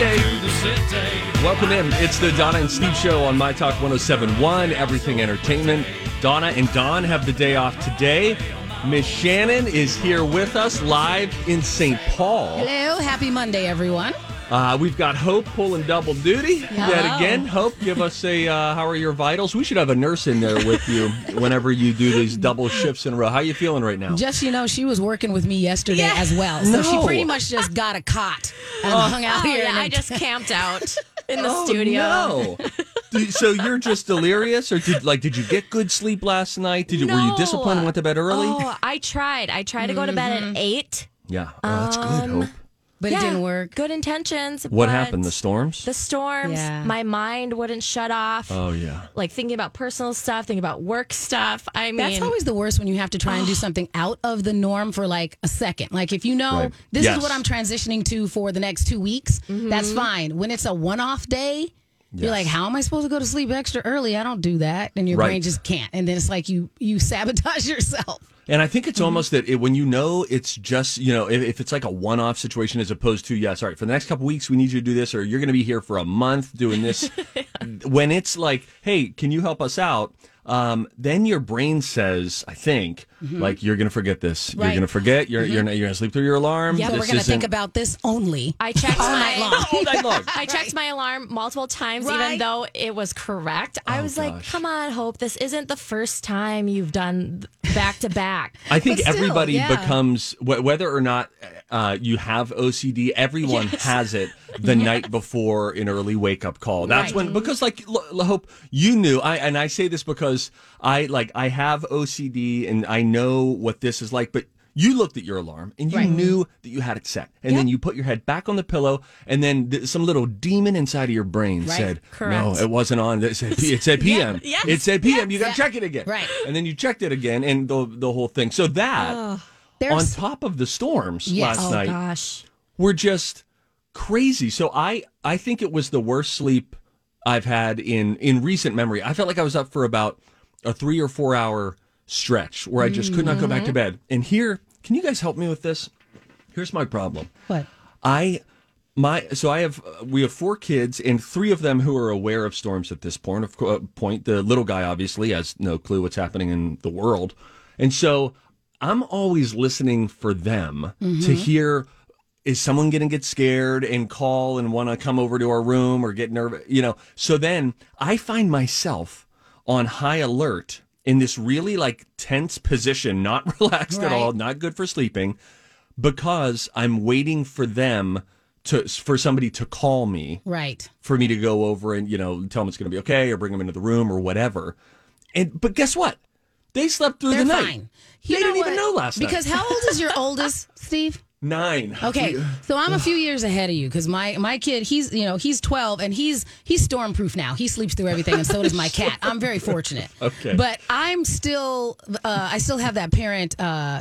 Monday. Welcome in. It's the Donna and Steve show on My Talk 107.1, Everything Entertainment. Donna and Don have the day off today. Miss Shannon is here with us live in St. Paul. Hello. Happy Monday, everyone. We've got Hope pulling double duty. Yet again, Hope, give us a, how are your vitals? We should have a nurse in there with you whenever you do these double shifts in a row. How are you feeling right now? Just, you know, she was working with me yesterday as well. So she pretty much just got a cot and hung out here. Yeah, I just camped out in the studio. No. So you're just delirious, or did you get good sleep last night? Were you disciplined and went to bed early? Oh, I tried to go to bed at 8. Yeah, that's good, Hope. But it didn't work. Good intentions. What happened? The storms? The storms. Yeah. My mind wouldn't shut off. Oh, yeah. Like thinking about personal stuff, thinking about work stuff. I mean, that's always the worst when you have to try and do something out of the norm for like a second. Like if you know this is what I'm transitioning to for the next 2 weeks, that's fine. When it's a one-off day, you're like, how am I supposed to go to sleep extra early? I don't do that. And your brain just can't. And then it's like you sabotage yourself. And I think it's almost that when you know it's just, you know, if it's like a one-off situation as opposed to, sorry, for the next couple weeks, we need you to do this, or you're going to be here for a month doing this. When it's like, hey, can you help us out? Then your brain says, I think, like, you're going to forget this. Right. You're going to forget. You're going to sleep through your alarm. Yeah, we're going to think about this only. I checked all night long. I checked my alarm multiple times, even though it was correct. I was like, come on, Hope. This isn't the first time you've done back to back. I think everybody becomes, whether or not you have OCD, everyone has it the night before an early wake-up call. That's when, because, like, Hope, you knew, and I say this because I have OCD and I know what this is like, but you looked at your alarm and you knew that you had it set. And then you put your head back on the pillow, and then some little demon inside of your brain said, no, it wasn't on. It said PM. It said PM. You got to check it again. Right. And then you checked it again, and the whole thing. So that, on top of the storms last night, were just crazy. So I think it was the worst sleep I've had in recent memory. I felt like I was up for about a 3 or 4 hour stretch where I just could not go back to bed. And here, can you guys help me with this? Here's my problem. What? We have 4 kids, and 3 of them who are aware of storms at this point. The little guy obviously has no clue what's happening in the world. And so I'm always listening for them to hear, is someone going to get scared and call and want to come over to our room or get nervous? You know, so then I find myself on high alert in this really like tense position, not relaxed at all, not good for sleeping, because I'm waiting for them for somebody to call me, for me to go over and, you know, tell them it's going to be okay or bring them into the room or whatever. But guess what? They slept through the night. Fine. They didn't even know last night. Because how old is your oldest, Steve? 9. Okay, so I'm a few years ahead of you because my kid, he's 12 and he's stormproof now. He sleeps through everything, and so does my cat. I'm very fortunate. Okay, but I'm still I still have that parent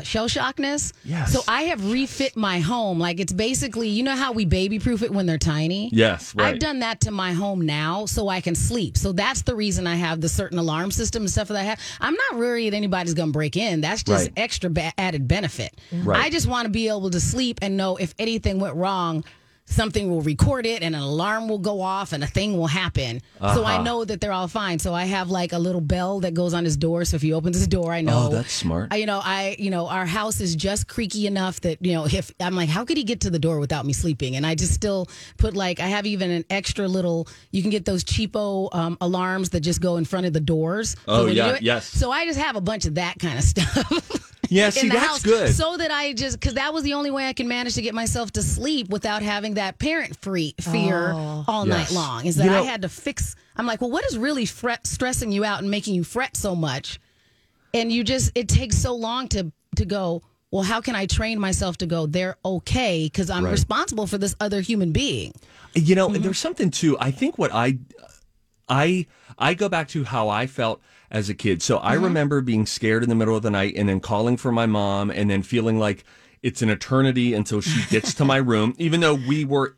shell shockness. Yes. So I have refit my home. Like, it's basically, you know how we baby proof it when they're tiny. Yes, right. I've done that to my home now so I can sleep. So that's the reason I have the certain alarm system and stuff that I have. I'm not worried anybody's gonna break in. That's just extra added benefit. Right. I just want to be able to sleep and know if anything went wrong, something will record it and an alarm will go off and a thing will happen. So I know that they're all fine. So I have like a little bell that goes on his door. So if he opens his door, I know. Oh, that's smart. I our house is just creaky enough that, you know, if I'm like, how could he get to the door without me sleeping? And I just still put I have even an extra little, you can get those cheapo alarms that just go in front of the doors. Oh, yes. So I just have a bunch of that kind of stuff. Yeah, see, that's good. So that because that was the only way I can manage to get myself to sleep without having that parent fear all night long. Is that I had to fix, I'm like, well, what is really stressing you out and making you fret so much? And you just, it takes so long to go, well, how can I train myself to go, they're okay, because I'm responsible for this other human being. You know, there's something too, I think what I go back to how I felt as a kid. So I remember being scared in the middle of the night and then calling for my mom and then feeling like it's an eternity until she gets to my room, even though we were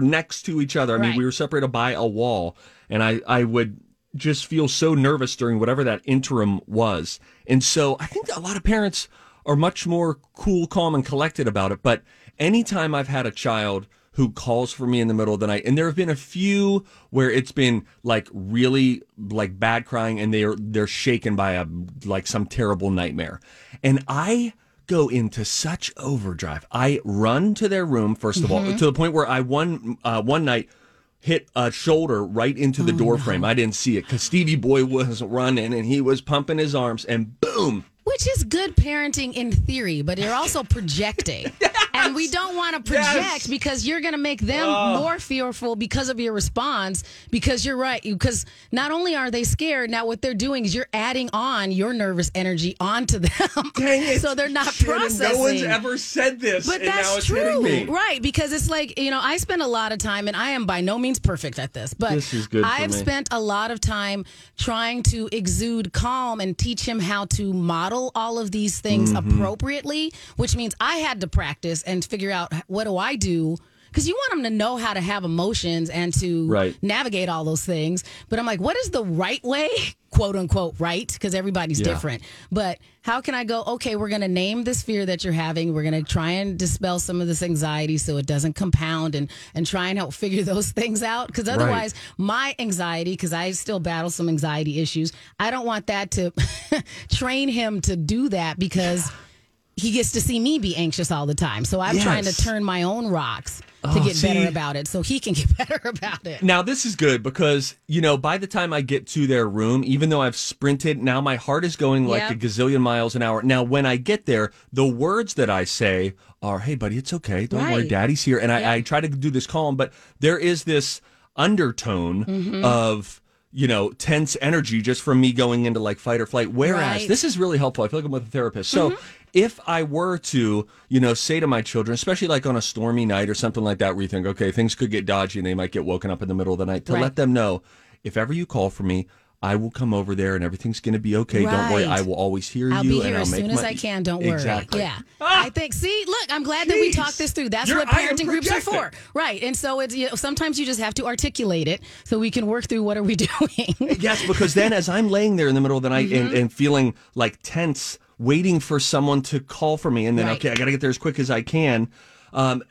next to each other. I mean, we were separated by a wall, and I would just feel so nervous during whatever that interim was. And so I think a lot of parents are much more cool, calm, and collected about it. But anytime I've had a child who calls for me in the middle of the night. And there have been a few where it's been like really like bad crying and they're shaken by a like some terrible nightmare. And I go into such overdrive. I run to their room, first of all, to the point where I one night hit a shoulder right into the door frame. I didn't see it because Stevie Boy was running and he was pumping his arms and boom. Which is good parenting in theory, but you're also projecting. Yes! And we don't want to project because you're going to make them more fearful because of your response, because you're right. Because not only are they scared, now what they're doing is you're adding on your nervous energy onto them. Dang it. So they're not processing. No one's ever said this, but and that's now it's true. Hitting me. Right, because it's like, you know, I spend a lot of time, and I am by no means perfect at this, but this is good for I've me. Spent a lot of time trying to exude calm and teach him how to model all of these things appropriately, which means I had to practice and figure out what do I do, because you want them to know how to have emotions and to navigate all those things. But I'm like, what is the right way, quote unquote, right? Because everybody's different. But how can I go, okay, we're going to name this fear that you're having. We're going to try and dispel some of this anxiety so it doesn't compound, and try and help figure those things out. Because otherwise, my anxiety, because I still battle some anxiety issues, I don't want that to train him to do that, because he gets to see me be anxious all the time. So I'm trying to turn my own rocks to get better about it so he can get better about it. Now, this is good because, you know, by the time I get to their room, even though I've sprinted, now my heart is going like a gazillion miles an hour. Now, when I get there, the words that I say are, hey, buddy, it's okay. Don't worry. Daddy's here. And I try to do this calm, but there is this undertone of, you know, tense energy just from me going into like fight or flight. Whereas this is really helpful. I feel like I'm with a therapist. So if I were to, you know, say to my children, especially like on a stormy night or something like that, where you think, okay, things could get dodgy and they might get woken up in the middle of the night, to let them know, if ever you call for me, I will come over there and everything's going to be okay. Don't worry. I will always hear I'll you. I'll be here and as soon as I can. Don't worry. Exactly. Yeah. Ah, I think, see, look, I'm glad that we talked this through. That's what parenting groups are for. Right. And so it's, you know, sometimes you just have to articulate it so we can work through what are we doing. Yes, because then as I'm laying there in the middle of the night and feeling like tense, waiting for someone to call for me, and then, okay, I got to get there as quick as I can.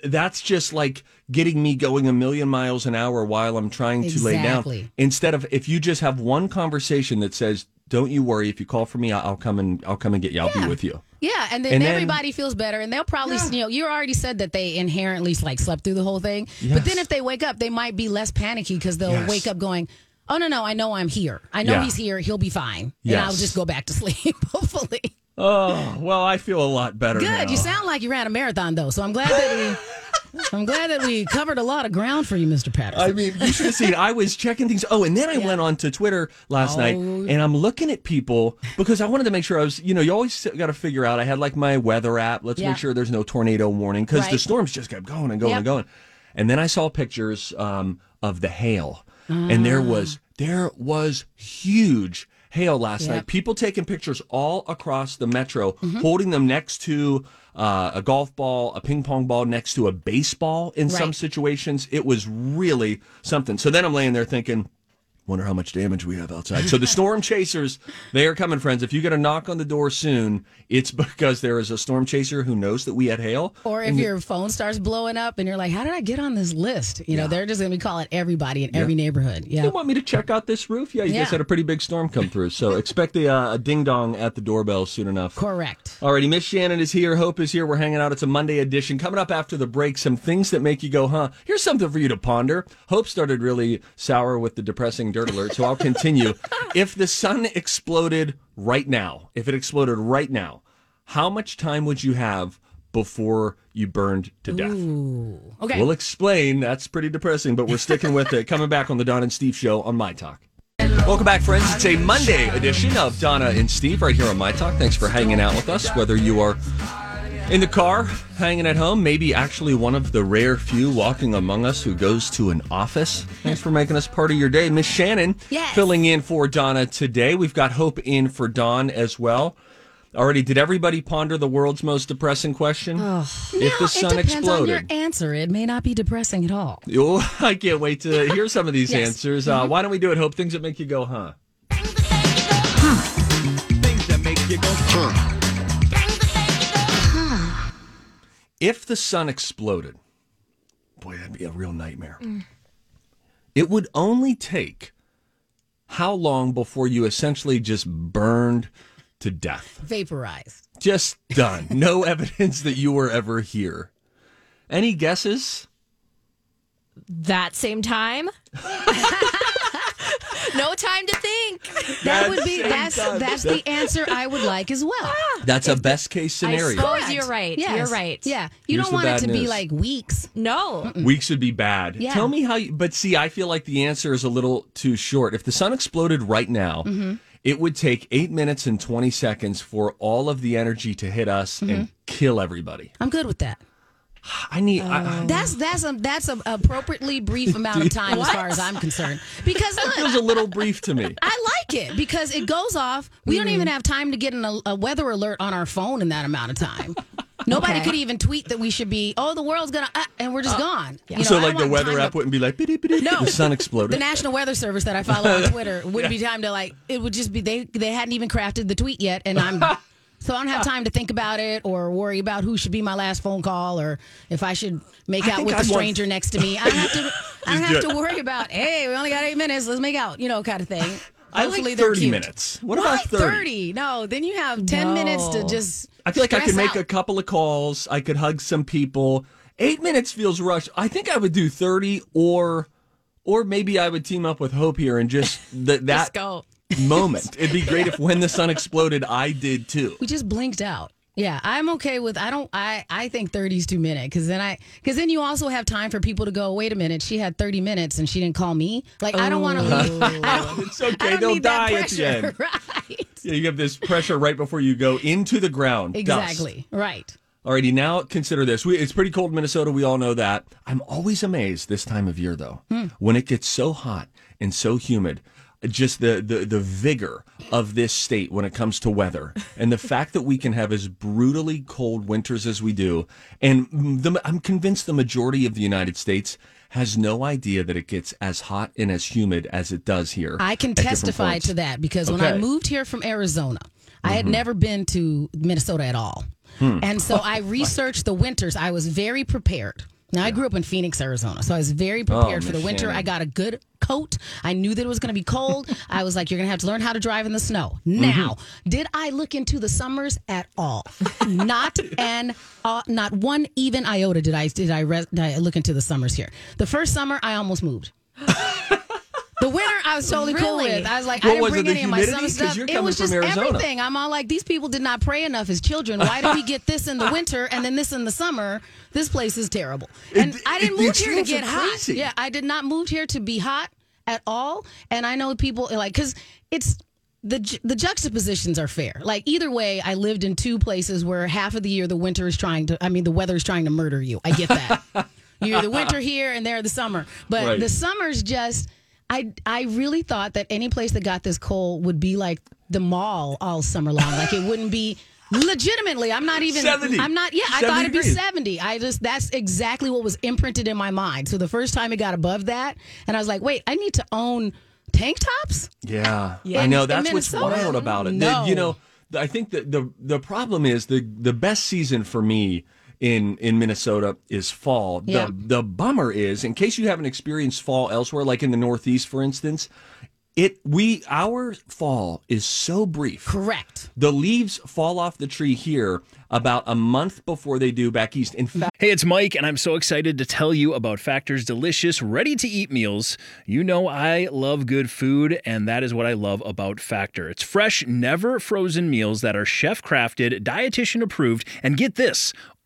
That's just like getting me going a million miles an hour while I'm trying to lay down. Instead of, if you just have one conversation that says, don't you worry, if you call for me, I'll come and get you. I'll be with you. Yeah, and then everybody feels better, and they'll probably, you know, you already said that they inherently like slept through the whole thing. Yes. But then if they wake up, they might be less panicky because they'll wake up going, oh, no, I know I'm here. I know he's here. He'll be fine. Yes. And I'll just go back to sleep, hopefully. Oh, well, I feel a lot better now. Good. You sound like you ran a marathon, though, so I'm glad that we covered a lot of ground for you, Mr. Patterson. I mean, you should have seen, I was checking things. Oh, and then I went on to Twitter last night, and I'm looking at people because I wanted to make sure I was, you know, you always got to figure out, I had like my weather app, let's make sure there's no tornado warning, because the storms just kept going and going and going. And then I saw pictures of the hail, and there was huge hail last night. People taking pictures all across the metro, holding them next to a golf ball, a ping pong ball, next to a baseball in some situations. It was really something. So then I'm laying there thinking, wonder how much damage we have outside. So the storm chasers, they are coming, friends. If you get a knock on the door soon, it's because there is a storm chaser who knows that we had hail. Or if your phone starts blowing up and you're like, how did I get on this list? You know, they're just going to be calling everybody in every neighborhood. Yeah. You want me to check out this roof? Yeah, you guys had a pretty big storm come through. So expect a ding-dong at the doorbell soon enough. Correct. All righty, Miss Shannon is here. Hope is here. We're hanging out. It's a Monday edition. Coming up after the break, some things that make you go, huh? Here's something for you to ponder. Hope started really sour with the depressing dirt alert, so I'll continue. If the sun exploded right now, how much time would you have before you burned to death? Ooh, okay. We'll explain. That's pretty depressing, but we're sticking with it. Coming back on the Don and Steve Show on My Talk. Welcome back, friends. It's a Monday edition of Donna and Steve right here on My Talk. Thanks for hanging out with us, whether you are in the car, hanging at home, maybe actually one of the rare few walking among us who goes to an office. Thanks for making us part of your day. Miss Shannon filling in for Donna today. We've got Hope in for Don as well. Already, did everybody ponder the world's most depressing question? Oh, if the sun exploded. It depends on your answer. It may not be depressing at all. Oh, I can't wait to hear some of these answers. Why don't we do it, Hope? Things that make you go, huh? Things that make you go, huh? If the sun exploded, Boy, that'd be a real nightmare. Mm. It would only take how long before you essentially just burned to death? Vaporized. Just done. No evidence that you were ever here. Any guesses? That same time? No time to think. That would be that's the answer I would like as well. That's a best case scenario. I suppose you're right. Yes. You're right. Yeah. You don't want it to be like weeks. No. Mm-mm. Weeks would be bad. Yeah. Tell me how you, but see, I feel like the answer is a little too short. If the sun exploded right now, mm-hmm. it would take 8 minutes and 20 seconds for all of the energy to hit us mm-hmm. and kill everybody. I'm good with that. I need. That's an appropriately brief amount of time as far as I'm concerned. Because look, it feels a little brief to me. I like it because it goes off. We don't even have time to get a weather alert on our phone in that amount of time. Nobody could even tweet that we should be. Oh, the world's gonna and we're just gone. Yeah. You know, so like the weather app wouldn't be like. Bitty, bitty, no, the sun exploded. The National Weather Service that I follow on Twitter wouldn't be time to like. It would just be they hadn't even crafted the tweet yet, and I'm. So I don't have time to think about it or worry about who should be my last phone call or if I should make out with a stranger next to me. I don't have to. Worry about. Hey, we only got 8 minutes. Let's make out. You know, kind of thing. Hopefully like 30 minutes. What about 30? 30? No, then you have 10 minutes to just. I feel like I could make a couple of calls. I could hug some people. 8 minutes feels rushed. I think I would do 30 or maybe I would team up with Hope here and just that. Let's go. Moment. It'd be great if when the sun exploded, I did too. We just blinked out. Yeah, I'm okay with. I think 30's too many because then you also have time for people to go. Wait a minute, she had 30 minutes and she didn't call me. Like I don't want to leave. It's okay. They'll die at the end. Right. Yeah, you have this pressure right before you go into the ground. Exactly. Dust. Right. Alrighty, now consider this. It's pretty cold in Minnesota. We all know that. I'm always amazed this time of year though when it gets so hot and so humid. Just the vigor of this state when it comes to weather and the fact that we can have as brutally cold winters as we do. And I'm convinced the majority of the United States has no idea that it gets as hot and as humid as it does here. I can testify to that because when I moved here from Arizona, I had never been to Minnesota at all. And so I researched the winters. I was very prepared. Now, I grew up in Phoenix, Arizona, so I was very prepared for the winter. Shannon. I got a good coat. I knew that it was going to be cold. I was like, you're going to have to learn how to drive in the snow. Now, did I look into the summers at all? Not one even iota did I look into the summers here. The first summer, I almost moved. The winter, I was totally cool with. I was like, I didn't bring any of my summer stuff. It was just everything. I'm all like, these people did not pray enough as children. Why did we get this in the winter and then this in the summer? This place is terrible. And I didn't move here to get hot. Yeah, I did not move here to be hot at all. And I know people like because it's. The juxtapositions are fair. Like either way, I lived in two places where half of the year the weather is trying to murder you. I get that. You're the winter here and they're the summer. But the summer's just. I really thought that any place that got this cold would be like the mall all summer long. Like it wouldn't be legitimately. I'm not even 70. I'm not. Yeah, I thought it'd be 70. That's exactly what was imprinted in my mind. So the first time it got above that, and I was like, wait, I need to own tank tops. Yeah. I know that's what's wild about it. No. You know, I think that the problem is the best season for me. In Minnesota is fall. Yeah. The bummer is, in case you haven't experienced fall elsewhere, like in the Northeast, for instance, our fall is so brief. Correct. The leaves fall off the tree here about a month before they do back east. In fact, hey, it's Mike, and I'm so excited to tell you about Factor's delicious, ready-to-eat meals. You know I love good food, and that is what I love about Factor. It's fresh, never-frozen meals that are chef-crafted, dietitian-approved, and get this,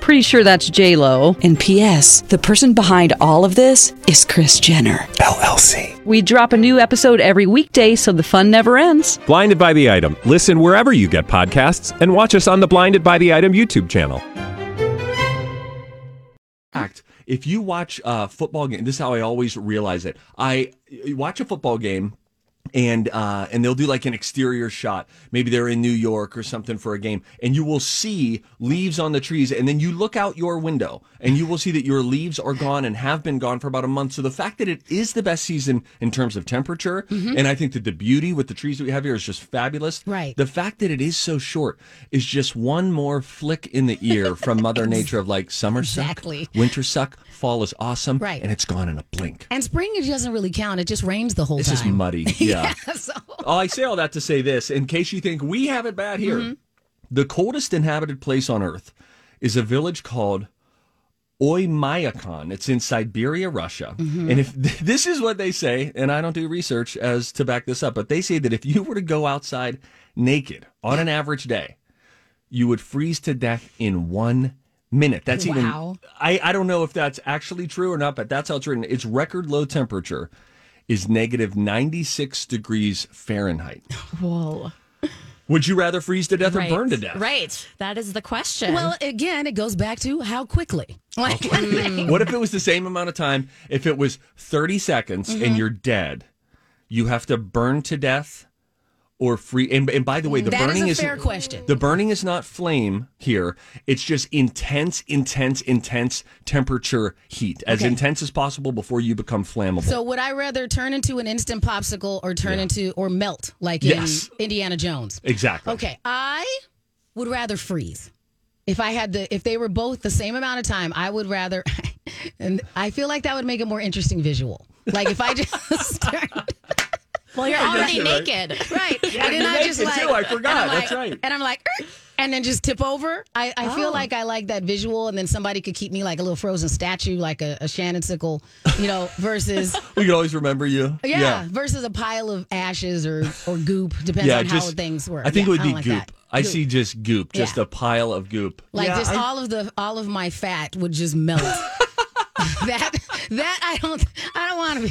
Pretty sure that's J-Lo. And P.S. the person behind all of this is Kris Jenner, LLC. We drop a new episode every weekday so the fun never ends. Blinded by the Item. Listen wherever you get podcasts and watch us on the Blinded by the Item YouTube channel. If you watch a football game, this is how I always realize it. I watch a football game and they'll do like an exterior shot. Maybe they're in New York or something for a game, and you will see leaves on the trees, and then you look out your window and you will see that your leaves are gone and have been gone for about a month. So the fact that it is the best season in terms of temperature, and I think that the beauty with the trees that we have here is just fabulous. Right. The fact that it is so short is just one more flick in the ear from Mother Nature of like, summer suck, winter suck, fall is awesome, right, and it's gone in a blink. And spring, it doesn't really count. It just rains the whole time. It's just muddy. Yeah. Yeah, so. I say all that to say this, in case you think we have it bad here. The coldest inhabited place on Earth is a village called Oymyakon. It's in Siberia, Russia. And if this is what they say, and I don't do research as to back this up, but they say that if you were to go outside naked on an average day, you would freeze to death in 1 minute. That's even, I don't know if that's actually true or not, but that's how it's written. It's record low temperature is negative 96 degrees Fahrenheit. Whoa. Would you rather freeze to death or burn to death? Right. That is the question. Well, again, it goes back to how quickly. Like, what if it was the same amount of time? If it was 30 seconds and you're dead, you have to burn to death or free. And by the way, the burning is a fair question. The burning is not flame here. It's just intense temperature heat. As intense as possible before you become flammable. So would I rather turn into an instant popsicle or turn into or melt like in Indiana Jones? Exactly. Okay. I would rather freeze. If I had if they were both the same amount of time, I would rather, and I feel like that would make a more interesting visual. Like if I just turned. Well, you're already naked. Right. Yeah, and then I just like, too. I forgot. That's right. And I'm like, and then just tip over. I feel like I like that visual, and then somebody could keep me like a little frozen statue, like a Shannon sickle, versus. We can always remember you. Yeah, yeah. Versus a pile of ashes or goop, depends on how things work. I think it would be like goop. I see just goop, just a pile of goop. Like all of my fat would just melt. That I don't want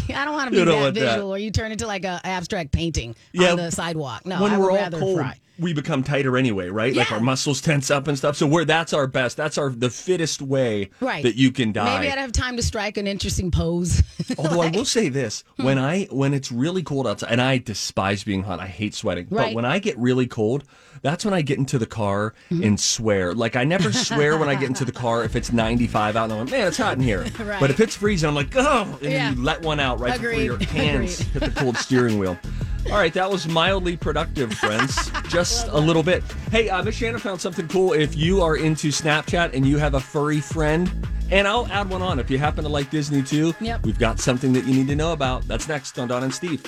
to be that visual, or you turn into like an abstract painting on the sidewalk. No, when I would rather cold, fry. We become tighter anyway, right? Yeah. Like our muscles tense up and stuff. So that's our best. That's the fittest way that you can die. Maybe I'd have time to strike an interesting pose. Although I will say this, when it's really cold outside, and I despise being hot, I hate sweating. Right. But when I get really cold, that's when I get into the car and swear. Like I never swear when I get into the car if it's 95 out and I'm like, man, it's hot in here. Right. But if it's freezing, I'm like, oh, and then you let one out right before your hands hit the cold steering wheel. All right, that was mildly productive, friends. Just a little bit. Hey, Miss Shannon found something cool. If you are into Snapchat and you have a furry friend, and I'll add one on if you happen to like Disney too, we've got something that you need to know about. That's next on Don and Steve.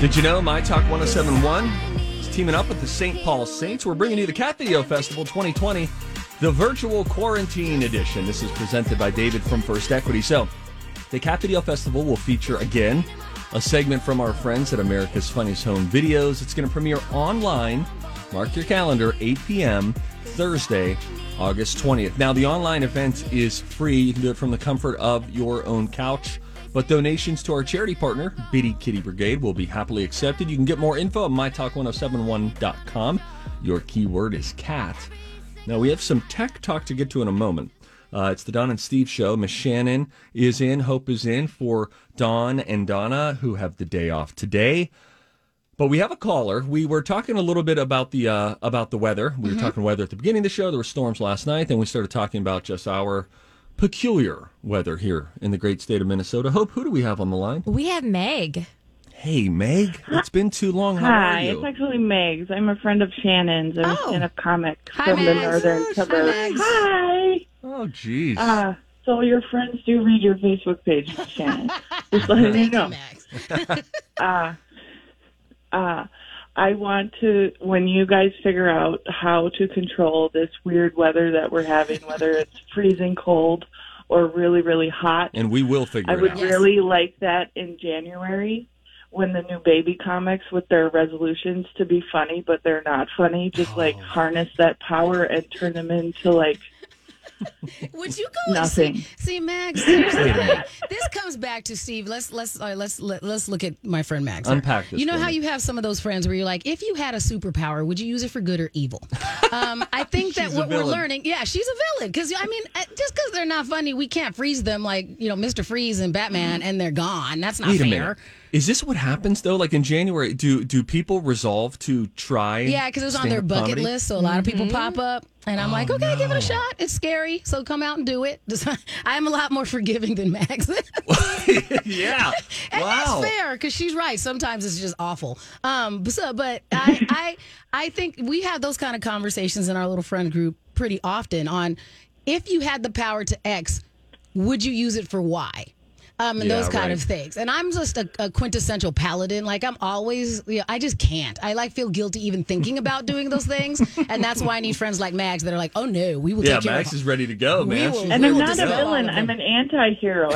Did you know My Talk 107.1 is teaming up with the St. Paul Saints? We're bringing you the Cat Video Festival 2020. The virtual quarantine edition. This is presented by David from First Equity. So, the Cat Video Festival will feature, again, a segment from our friends at America's Funniest Home Videos. It's going to premiere online. Mark your calendar, 8 p.m. Thursday, August 20th. Now, the online event is free. You can do it from the comfort of your own couch. But donations to our charity partner, Bitty Kitty Brigade, will be happily accepted. You can get more info at mytalk1071.com. Your keyword is cat. Now, we have some tech talk to get to in a moment. It's the Don and Steve show. Miss Shannon is in. Hope is in for Don and Donna, who have the day off today. But we have a caller. We were talking a little bit about the weather. We were talking weather at the beginning of the show. There were storms last night. Then we started talking about just our peculiar weather here in the great state of Minnesota. Hope, who do we have on the line? We have Meg. Hey, Meg. It's been too long. How are you? It's actually Meg's. I'm a friend of Shannon's. I'm a stand-up comic from the northern suburbs. Hi. Oh, geez. So your friends do read your Facebook page, Shannon. Just letting you know. I want to, when you guys figure out how to control this weird weather that we're having, whether it's freezing cold or really, really hot. And we will figure it out. I would really like that in January when the new baby comics with their resolutions to be funny, but they're not funny, just like harness that power and turn them into like, would you go nothing? See Max. Seriously, this comes back to Steve. Let's look at my friend Max. Unpack this. You know how you have some of those friends where you're like, if you had a superpower, would you use it for good or evil? I think that what we're learning, she's a villain because I mean, just because they're not funny, we can't freeze them like Mr. Freeze and Batman, and they're gone. That's not fair. Minute. Is this what happens though? Like in January, do people resolve to try? Yeah, because it was on their bucket list, so a lot of people pop up, and I'm like, okay, give it a shot. It's scary, so come out and do it. I'm a lot more forgiving than Max. Yeah, and that's fair because she's right. Sometimes it's just awful. But I think we have those kind of conversations in our little friend group pretty often. On if you had the power to X, would you use it for Y? And those kind of things. And I'm just a quintessential paladin. Like, I'm always, I just can't. I, feel guilty even thinking about doing those things. And that's why I need friends like Mags that are like, oh, no, we will take care of Mags is ready to go, man. I'm not a villain. I'm an anti-hero.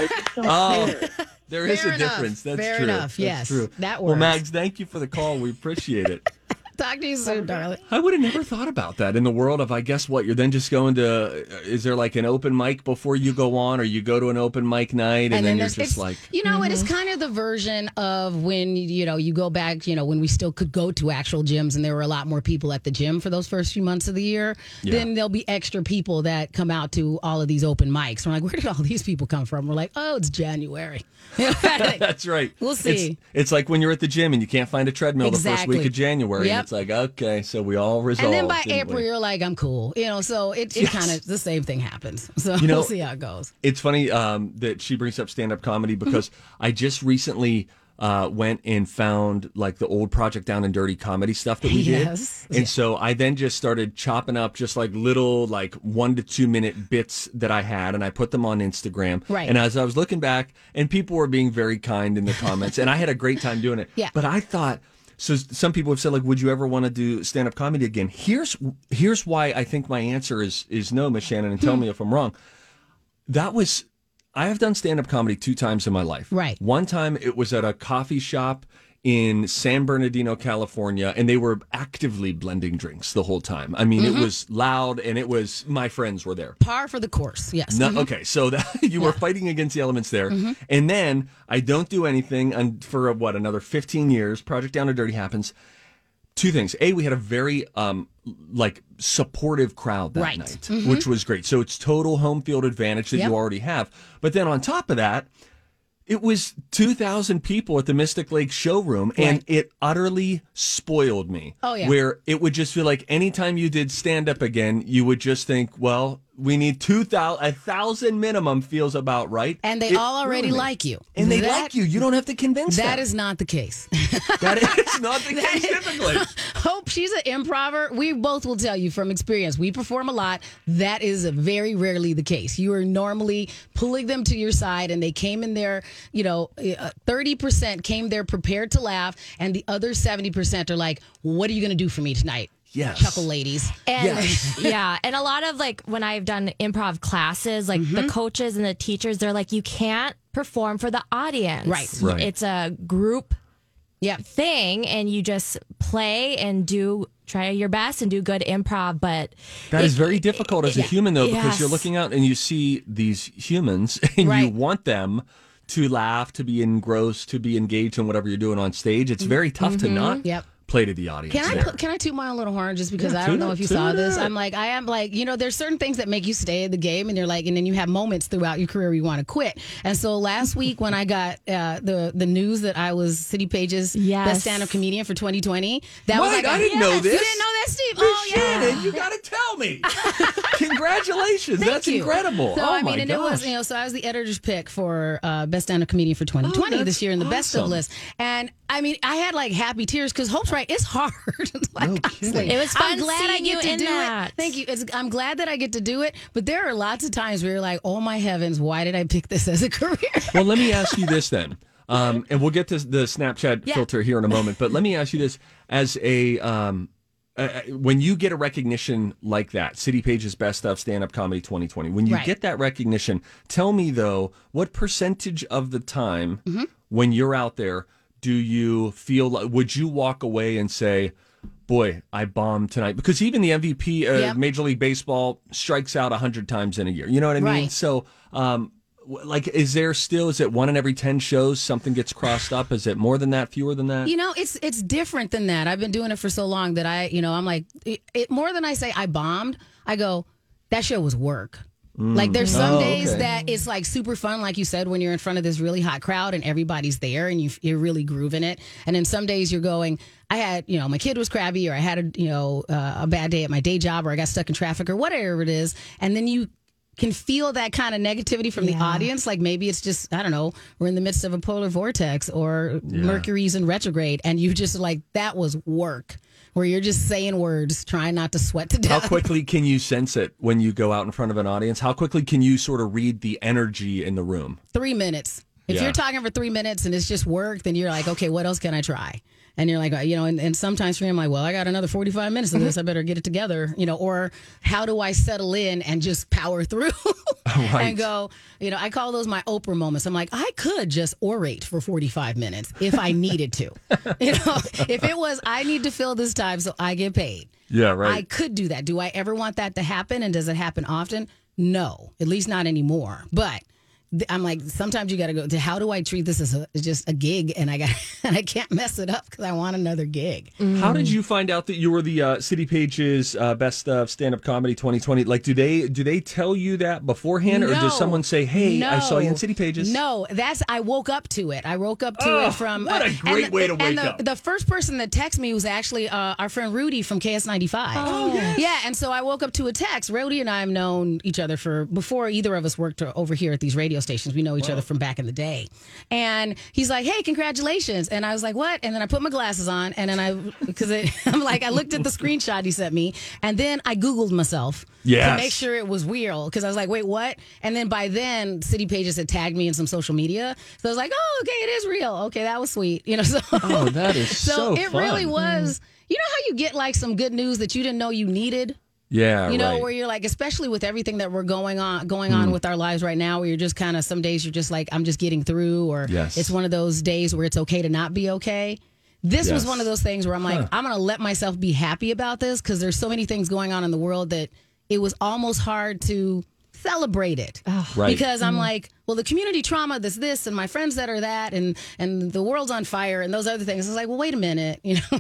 There is a difference. That's fair true. Enough. That's yes, true. That works. Well, Mags, thank you for the call. We appreciate it. Talk to you soon, darling. I would have never thought about that in the world of, I guess, what, you're then just going to, is there like an open mic before you go on, or you go to an open mic night and then you're just like... You know, it is kind of the version of when, you go back, when we still could go to actual gyms and there were a lot more people at the gym for those first few months of the year. Yeah. Then there'll be extra people that come out to all of these open mics. We're like, where did all these people come from? We're like, oh, it's January. That's right. We'll see. It's like when you're at the gym and you can't find a treadmill the first week of January. Yep. It's like, okay, so we all resolved. And then by April, you're like, I'm cool. So it kind of, the same thing happens. So we'll see how it goes. It's funny that she brings up stand-up comedy because I just recently went and found like the old Project Down and Dirty comedy stuff that we did. And so I then just started chopping up just like little 1 to 2 minute bits that I had, and I put them on Instagram. Right. And as I was looking back, and people were being very kind in the comments, and I had a great time doing it. Yeah. But I thought... So some people have said, like, would you ever want to do stand-up comedy again? Here's why I think my answer is no, Miss Shannon, and tell me if I'm wrong. I have done stand-up comedy 2 times in my life. Right. One time it was at a coffee shop in San Bernardino, California, and they were actively blending drinks the whole time. I mean, it was loud, and it was, my friends were there. Par for the course, yes. Okay, so that, you were fighting against the elements there. And then I don't do anything for, another 15 years. Project Down and Dirty happens. 2 things. A, we had a very, supportive crowd that night, which was great. So it's total home field advantage that you already have. But then on top of that, it was 2,000 people at the Mystic Lake showroom, and it utterly spoiled me. Oh, yeah. Where it would just feel like anytime you did stand-up again, you would just think, well, we need 2,000, 1,000 minimum feels about right. And they all already like you. And they like you. You don't have to convince them. That is not the case. That is not the case typically. Hope, she's an improver. We both will tell you from experience. We perform a lot. That is very rarely the case. You are normally pulling them to your side, and they came in there, 30% came there prepared to laugh, and the other 70% are like, what are you going to do for me tonight? Yes. Chuckle ladies. And and a lot of when I've done improv classes, the coaches and the teachers, they're like, you can't perform for the audience. Right. It's a group thing, and you just play and try your best and do good improv, but... That is very difficult as a human, though, because you're looking out and you see these humans, and you want them to laugh, to be engrossed, to be engaged in whatever you're doing on stage. It's very tough to not... play to the audience. Can I toot my own little horn just because I don't know if you saw this? I'm like, there's certain things that make you stay in the game, and and then you have moments throughout your career where you want to quit. And so last week when I got the news that I was City Pages best stand-up comedian for 2020, that was I didn't know this. You didn't know that, Steve? Shannon, you got to tell me. Congratulations. That's incredible. So, it was, so I was the editor's pick for Best Stand-Up Comedian for 2020 this year in the Best of list. And I mean, I had like happy tears because Hope's right. It's hard. Honestly, it was fun. I'm glad I get to do it. Thank you. I'm glad that I get to do it. But there are lots of times where you're like, oh my heavens, why did I pick this as a career? Well, let me ask you this then. And we'll get to the Snapchat filter here in a moment. But let me ask you this. As a, when you get a recognition like that, City Pages Best of Stand-Up Comedy 2020, when you get that recognition, tell me, though, what percentage of the time when you're out there do you feel like, would you walk away and say, boy, I bombed tonight? Because even the MVP of Major League Baseball strikes out 100 times in a year. You know what I mean? Right. So, like, is there still, is it 1 in every 10 shows something gets crossed up? Is it more than that, fewer than that? You know, it's different than that. I've been doing it for so long that I, you know, I'm like, more than I say I bombed, I go, that show was work. Like, there's some days that it's, like, super fun, like you said, when you're in front of this really hot crowd and everybody's there and you're really grooving it. And then some days you're going, I had, you know, my kid was crabby, or I had, a bad day at my day job, or I got stuck in traffic, or whatever it is. And then you can feel that kind of negativity from the audience. Like, maybe it's just, I don't know, we're in the midst of a polar vortex, or Mercury's in retrograde, and you just, like, that was work. Where you're just saying words, trying not to sweat to death. How quickly can you sense it when you go out in front of an audience? How quickly can you sort of read the energy in the room? 3 minutes. If you're talking for 3 minutes and it's just work, then you're like, okay, what else can I try? And you're like, you know, and sometimes for me, I'm like, well, I got another 45 minutes of this. I better get it together, you know, or how do I settle in and just power through and go, you know, I call those my Oprah moments. I'm like, I could just orate for 45 minutes if I needed to. You know, if it was, I need to fill this time so I get paid. Yeah, right. I could do that. Do I ever want that to happen? And does it happen often? No, at least not anymore. But I'm like, sometimes you got to go to, how do I treat this as just a gig, and I can't mess it up because I want another gig. Mm. How did you find out that you were the City Pages Best of Stand-Up Comedy 2020? Like, do they tell you that beforehand, or does someone say, hey, I saw you in City Pages? No, I woke up to it. I woke up to it from... What a great way to wake up. The first person that texted me was actually our friend Rudy from KS95. Oh, yes. Yeah, and so I woke up to a text. Rudy and I have known each other before either of us worked over here at these radio stations. We know each other from back in the day. And he's like, hey, congratulations. And I was like, what? And then I put my glasses on, and then I'm like, I looked at the screenshot he sent me, and then I Googled myself to make sure it was real, because I was like, wait, what? And then by then, City Pages had tagged me in some social media. So I was like, oh, okay, it is real. Okay, that was sweet. You know, so that is so it fun. Really was, you know how you get like some good news that you didn't know you needed? Yeah, you know, where you're like, especially with everything that we're going on with our lives right now, where you're just kind of, some days you're just like, I'm just getting through, or it's one of those days where it's okay to not be okay. This was one of those things where I'm like, I'm going to let myself be happy about this, because there's so many things going on in the world that it was almost hard to celebrate it. Because I'm like, well, the community trauma, this, and my friends that are that, and the world's on fire, and those other things. It's like, well, wait a minute, you know,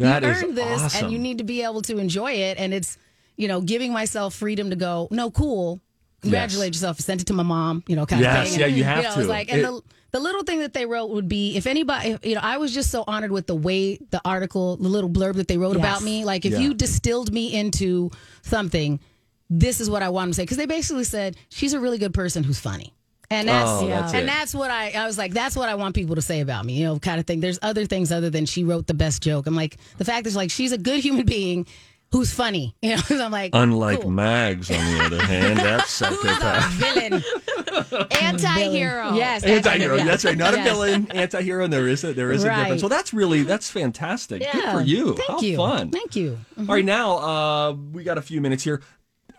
that you earned this, awesome. And you need to be able to enjoy it, and it's, you know, giving myself freedom to go, no, cool, congratulate yourself, sent it to my mom, you know, kind of thing. And, you have to. It was like, and the little thing that they wrote would be, if anybody, you know, I was just so honored with the way the article, the little blurb that they wrote about me. Like, if you distilled me into something, this is what I want to say. Because they basically said, she's a really good person who's funny. And that's what I was like, that's what I want people to say about me, you know, kind of thing. There's other things other than she wrote the best joke. I'm like, the fact is, like, she's a good human being who's funny, you know, I'm like, unlike Mags, on the other hand, that's villain. Anti-hero. Yes. Anti-hero, that's right. Not a villain, anti-hero, and there is a difference. Well, that's fantastic. Yeah. Good for you. How fun. Thank you. Mm-hmm. All right, now, we got a few minutes here.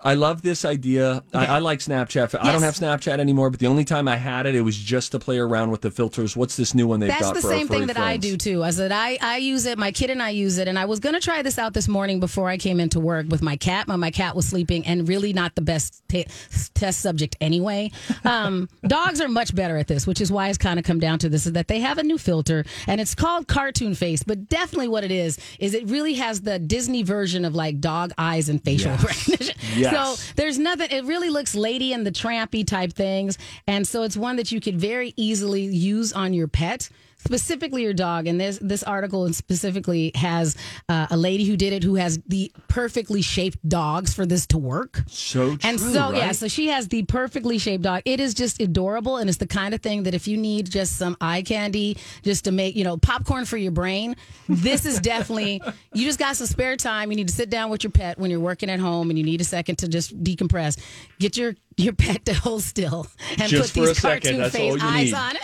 I love this idea. Okay. I like Snapchat. Yes. I don't have Snapchat anymore, but the only time I had it, it was just to play around with the filters. What's this new one they've got for our furry friends? That's the same thing that I do, too. I said, I use it. My kid and I use it. And I was going to try this out this morning before I came into work with my cat. My cat was sleeping and really not the best test subject anyway. Dogs are much better at this, which is why it's kind of come down to this, is that they have a new filter. And it's called Cartoon Face. But definitely what it is it really has the Disney version of, like, dog eyes and facial recognition. Yes. So there's nothing, it really looks Lady and the Trampy type things. And so it's one that you could very easily use on your pet. specifically your dog, and this article specifically has a lady who did it who has the perfectly shaped dogs for this to work. So true, and so right? Yeah, so she has the perfectly shaped dog. It is just adorable, and it's the kind of thing that if you need just some eye candy, just to make popcorn for your brain, this is definitely. You just got some spare time. You need to sit down with your pet when you're working at home, and you need a second to just decompress. Get your pet to hold still and just put these cartoon face eyes on it.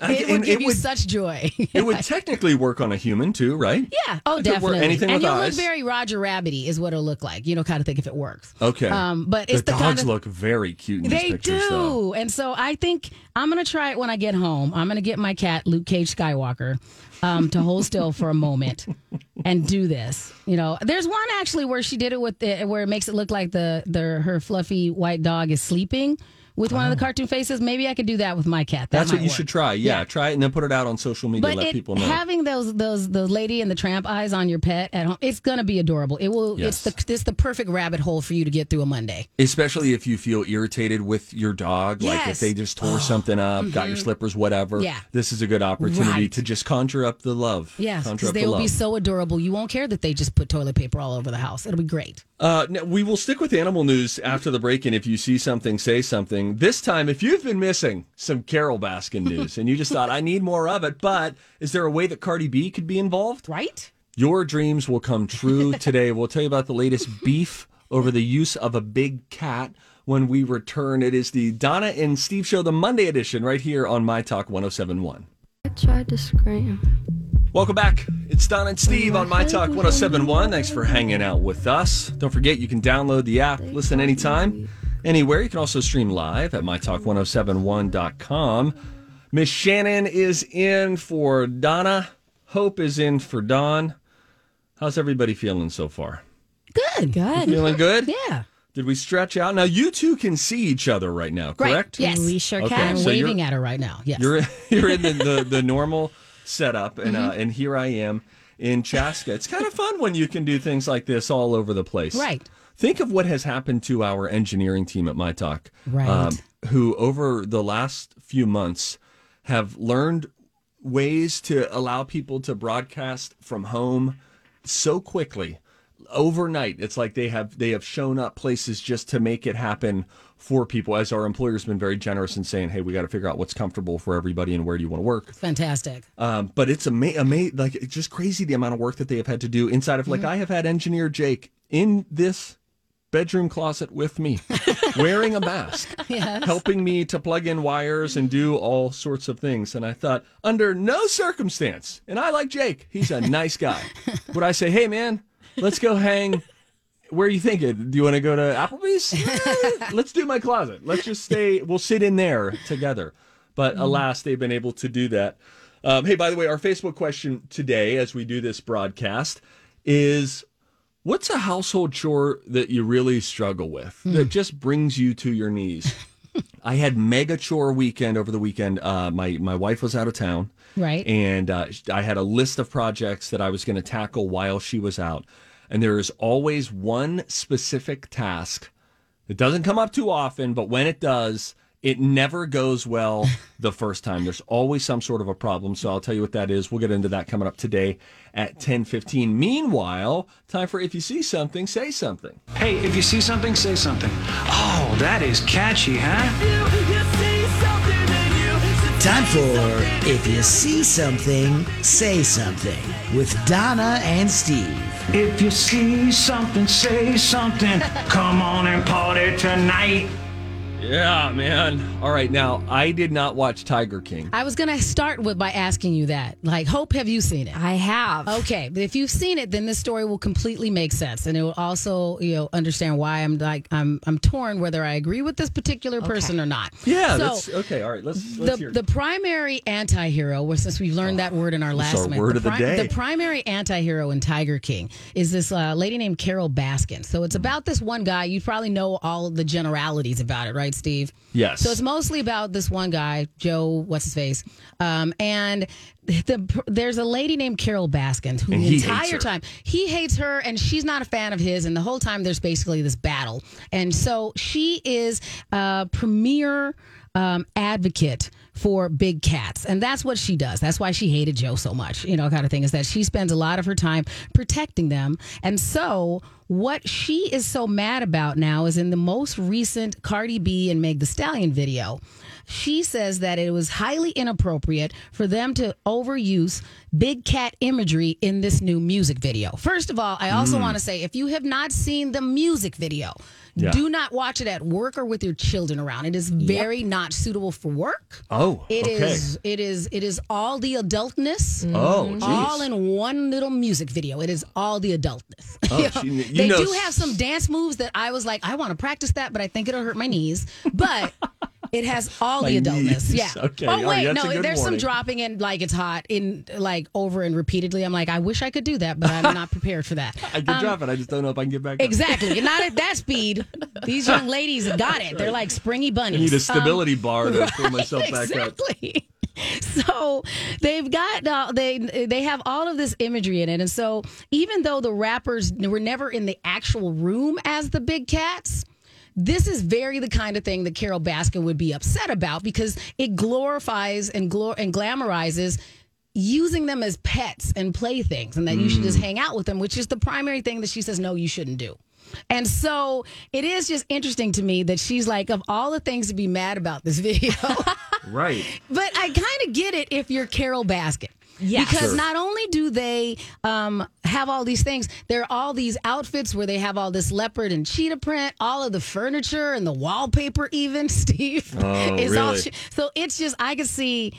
It would give you such joy. It would technically work on a human too, right? Yeah. Oh, definitely. Anything with eyes. And you'll look very Roger Rabbit-y is what it'll look like. You know, kind of think if it works. Okay. But it's the dogs kind of, look very cute in these pictures. They do. Though. And so I think I'm going to try it when I get home. I'm going to get my cat, Luke Cage Skywalker, to hold still for a moment and do this. There's one actually where she did it with it, where it makes it look like her fluffy white dog is sleeping. With one of the cartoon faces, maybe I could do that with my cat. That's what you should try. Yeah, try it and then put it out on social media. But let people know. Having those lady and the tramp eyes on your pet at home, it's gonna be adorable. It will. Yes. It's the perfect rabbit hole for you to get through a Monday. Especially if you feel irritated with your dog, yes. Like if they just tore something up, mm-hmm. Got your slippers, whatever. Yeah. This is a good opportunity to just conjure up the love. Yes, because they will be so adorable. You won't care that they just put toilet paper all over the house. It'll be great. We will stick with animal news after the break, and if you see something, say something. This time, if you've been missing some Carole Baskin news and you just thought, I need more of it, but is there a way that Cardi B could be involved? Right? Your dreams will come true today. We'll tell you about the latest beef over the use of a big cat when we return. It is the Donna and Steve Show, the Monday edition, right here on My Talk 107.1. I tried to scream. Welcome back. It's Don and Steve on My Talk 107.1. Thanks for hanging out with us. Don't forget, you can download the app, listen anytime. Anywhere. You can also stream live at mytalk1071.com. Miss Shannon is in for Donna. Hope is in for Don. How's everybody feeling so far? Good. You feeling good? Yeah. Did we stretch out? Now, you two can see each other right now, correct? Right. Yes, we sure can. I'm waving at her right now. Yes. You're in the normal setup, and and here I am in Chaska. It's kind of fun when you can do things like this all over the place. Right. Think of what has happened to our engineering team at My Talk, right. Who over the last few months have learned ways to allow people to broadcast from home so quickly. Overnight, it's like they have shown up places just to make it happen for people, as our employer's been very generous in saying, hey, we got to figure out what's comfortable for everybody and where do you want to work. Fantastic. But it's it's just crazy the amount of work that they have had to do inside of, like, I have had engineer Jake in this bedroom closet with me, wearing a mask, helping me to plug in wires and do all sorts of things. And I thought, under no circumstance, and I like Jake, he's a nice guy, would I say, hey, man, let's go hang. Where are you thinking? Do you want to go to Applebee's? Let's do my closet. Let's just stay. We'll sit in there together. But alas, they've been able to do that. Hey, by the way, our Facebook question today, as we do this broadcast, is... what's a household chore that you really struggle with that just brings you to your knees? I had mega chore weekend over the weekend. My wife was out of town. Right. And I had a list of projects that I was going to tackle while she was out. And there is always one specific task that doesn't come up too often, but when it does, it never goes well the first time. There's always some sort of a problem, so I'll tell you what that is. We'll get into that coming up today at 10:15. Meanwhile, time for If You See Something, Say Something. Hey, if you see something, say something. Oh, that is catchy, huh? Time for If You See Something, Say Something with Donna and Steve. If you see something, say something. Come on and party tonight. Yeah, man. All right, now, I did not watch Tiger King. I was going to start with by asking you that. Like, Hope, have you seen it? I have. Okay, but if you've seen it, then this story will completely make sense, and it will also, understand why I'm torn whether I agree with this particular person or not. Yeah, so that's okay. All right, let's hear it. The primary anti-hero, since we've learned that word in our last minute, word of the day. The primary anti-hero in Tiger King is this lady named Carole Baskin. So it's about this one guy. You probably know all the generalities about it, right? Steve? Yes. So it's mostly about this one guy, Joe, what's his face, and there's a lady named Carole Baskin who the entire time he hates her, and she's not a fan of his, and the whole time there's basically this battle. And so she is a premier advocate for big cats. And that's what she does. That's why she hated Joe so much, you know, kind of thing, is that she spends a lot of her time protecting them. And so what she is so mad about now is in the most recent Cardi B and Meg Thee Stallion video, she says that it was highly inappropriate for them to overuse big cat imagery in this new music video. First of all, I also want to say, if you have not seen the music video, do not watch it at work or with your children around. It is very not suitable for work. It is all the adultness. All in one little music video. It is all the adultness. They do have some dance moves that I was like, I want to practice that, but I think it'll hurt my knees. But it has all the adultness. Yeah. Okay. Oh, wait. No, there's some dropping in, like, it's hot, in, like, over and repeatedly. I'm like, I wish I could do that, but I'm not prepared for that. I can drop it. I just don't know if I can get back up. Exactly. Not at that speed. These young ladies got it. They're like springy bunnies. I need a stability bar to pull myself back up. Exactly. So they've got they have all of this imagery in it, and so even though the rappers were never in the actual room as the big cats, this is very the kind of thing that Carole Baskin would be upset about, because it glorifies and glamorizes using them as pets and playthings, and that you should just hang out with them, which is the primary thing that she says no, you shouldn't do. And so it is just interesting to me that she's like, of all the things to be mad about this video. Right. But I kind of get it if you're Carole Baskin. Yeah. Because not only do they have all these things, there are all these outfits where they have all this leopard and cheetah print, all of the furniture and the wallpaper even, Steve. Oh, really? So it's just, I could see...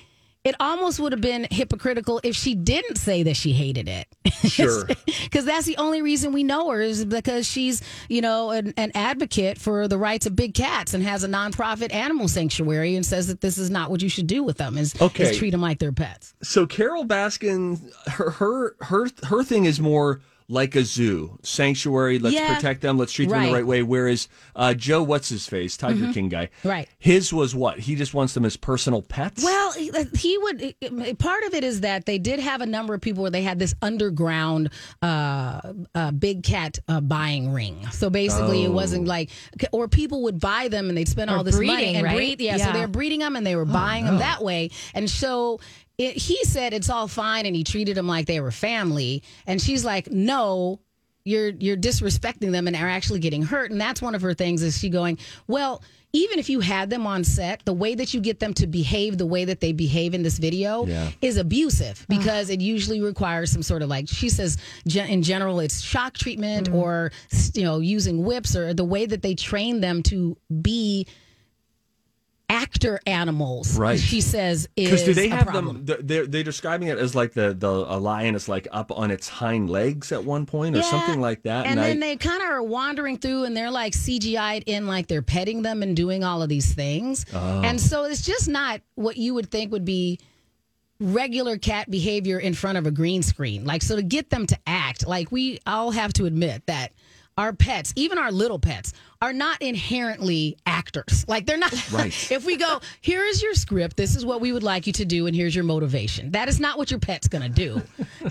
It almost would have been hypocritical if she didn't say that she hated it. Sure. Because that's the only reason we know her, is because she's, you know, an advocate for the rights of big cats and has a nonprofit animal sanctuary and says that this is not what you should do with them, is treat them like they're pets. So Carole Baskin, her thing is more like a zoo, sanctuary, let's protect them, let's treat them the right way. Whereas Joe, what's-his-face, Tiger King guy, his was what? He just wants them as personal pets? Well, he would. Part of it is that they did have a number of people where they had this underground big cat buying ring. So basically it wasn't like, or people would buy them and they'd spend all this money. And breed, so they were breeding them and they were buying them that way. And so... He said it's all fine, and he treated them like they were family. And she's like, no, you're disrespecting them and are actually getting hurt. And that's one of her things, is she going, well, even if you had them on set, the way that you get them to behave the way that they behave in this video is abusive, because it usually requires some sort of, like, she says, in general, it's shock treatment or, you know, using whips, or the way that they train them to be actor animals, she says, is a problem. Because do they have them, they're describing it as like a lion is like up on its hind legs at one point or something like that. And then they kind of are wandering through and they're like CGI'd in, like they're petting them and doing all of these things. Oh. And so it's just not what you would think would be regular cat behavior in front of a green screen. Like, so to get them to act, like, we all have to admit that our pets, even our little pets, are not inherently actors. Like, they're not. Right. If we go, here is your script, this is what we would like you to do, and here's your motivation, that is not what your pet's going to do.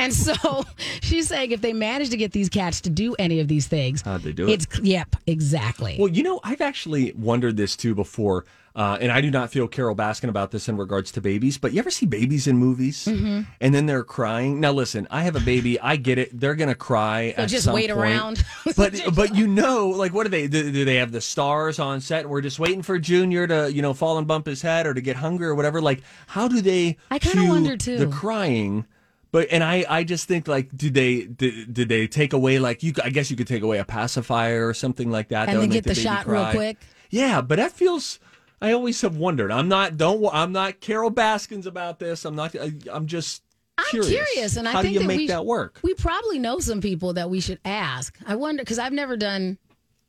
And so she's saying if they manage to get these cats to do any of these things. How'd they do it? Yep, exactly. Well, you know, I've actually wondered this too before. And I do not feel Carole Baskin about this in regards to babies, but you ever see babies in movies and then they're crying? Now, listen, I have a baby. I get it. They're going to cry at some point. So just wait around. But you know, like, what are they? Do they have the stars on set and we're just waiting for Junior to, you know, fall and bump his head or to get hungry or whatever? Like, how do they wonder too. The crying? But, and I just think, like, did they take away, like, I guess you could take away a pacifier or something like that. And then get the shot real quick. Yeah, but that feels... I always have wondered. I'm not Carole Baskin's about this. I'm just curious. And I think how do you make that work? We probably know some people that we should ask. I wonder, because I've never done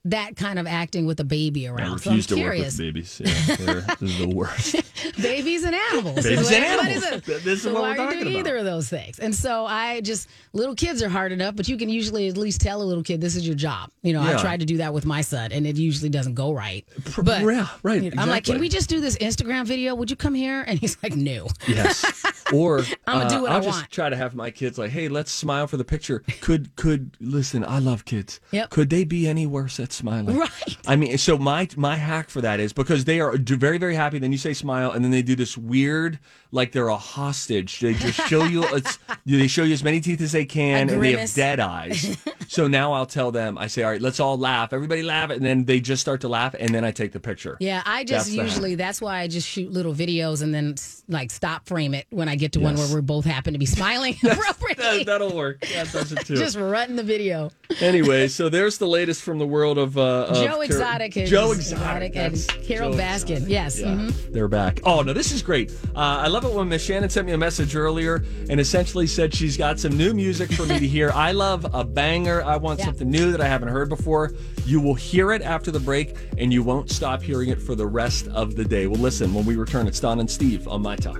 that kind of acting with a baby around. I refuse to work with babies. Yeah, they're the worst. Babies and animals. Babies and animals. This is what we're talking about. Why are you doing either of those things? And so little kids are hard enough, but you can usually at least tell a little kid, this is your job. You know, I tried to do that with my son, and it usually doesn't go right. But, yeah, right. You know, exactly. I'm like, can we just do this Instagram video? Would you come here? And he's like, no. Yes. Or I'm gonna do what I want. Just try to have my kids like, hey, let's smile for the picture. Could listen? I love kids. Yep. Could they be any worse at smiling? Right. I mean, so my hack for that is, because they are very, very happy. Then you say smile, and then then they do this weird, like they're a hostage. They just show you, they show you as many teeth as they can, and they have dead eyes. So now I'll tell them, I say, all right, let's all laugh. Everybody laugh. And then they just start to laugh, and then I take the picture. Yeah, I just that's why I just shoot little videos and then like stop frame it when I get to one where we both happen to be smiling appropriately. That'll work. That does it too. Just run the video. Anyway, so there's the latest from the world of Joe Exotic and Carole Baskin. Yes. Yeah, they're back. Oh, no, this is great. I love it when Miss Shannon sent me a message earlier and essentially said she's got some new music for me to hear. I love a banger. I want something new that I haven't heard before. You will hear it after the break, and you won't stop hearing it for the rest of the day. Well, listen, when we return, it's Don and Steve on My Talk.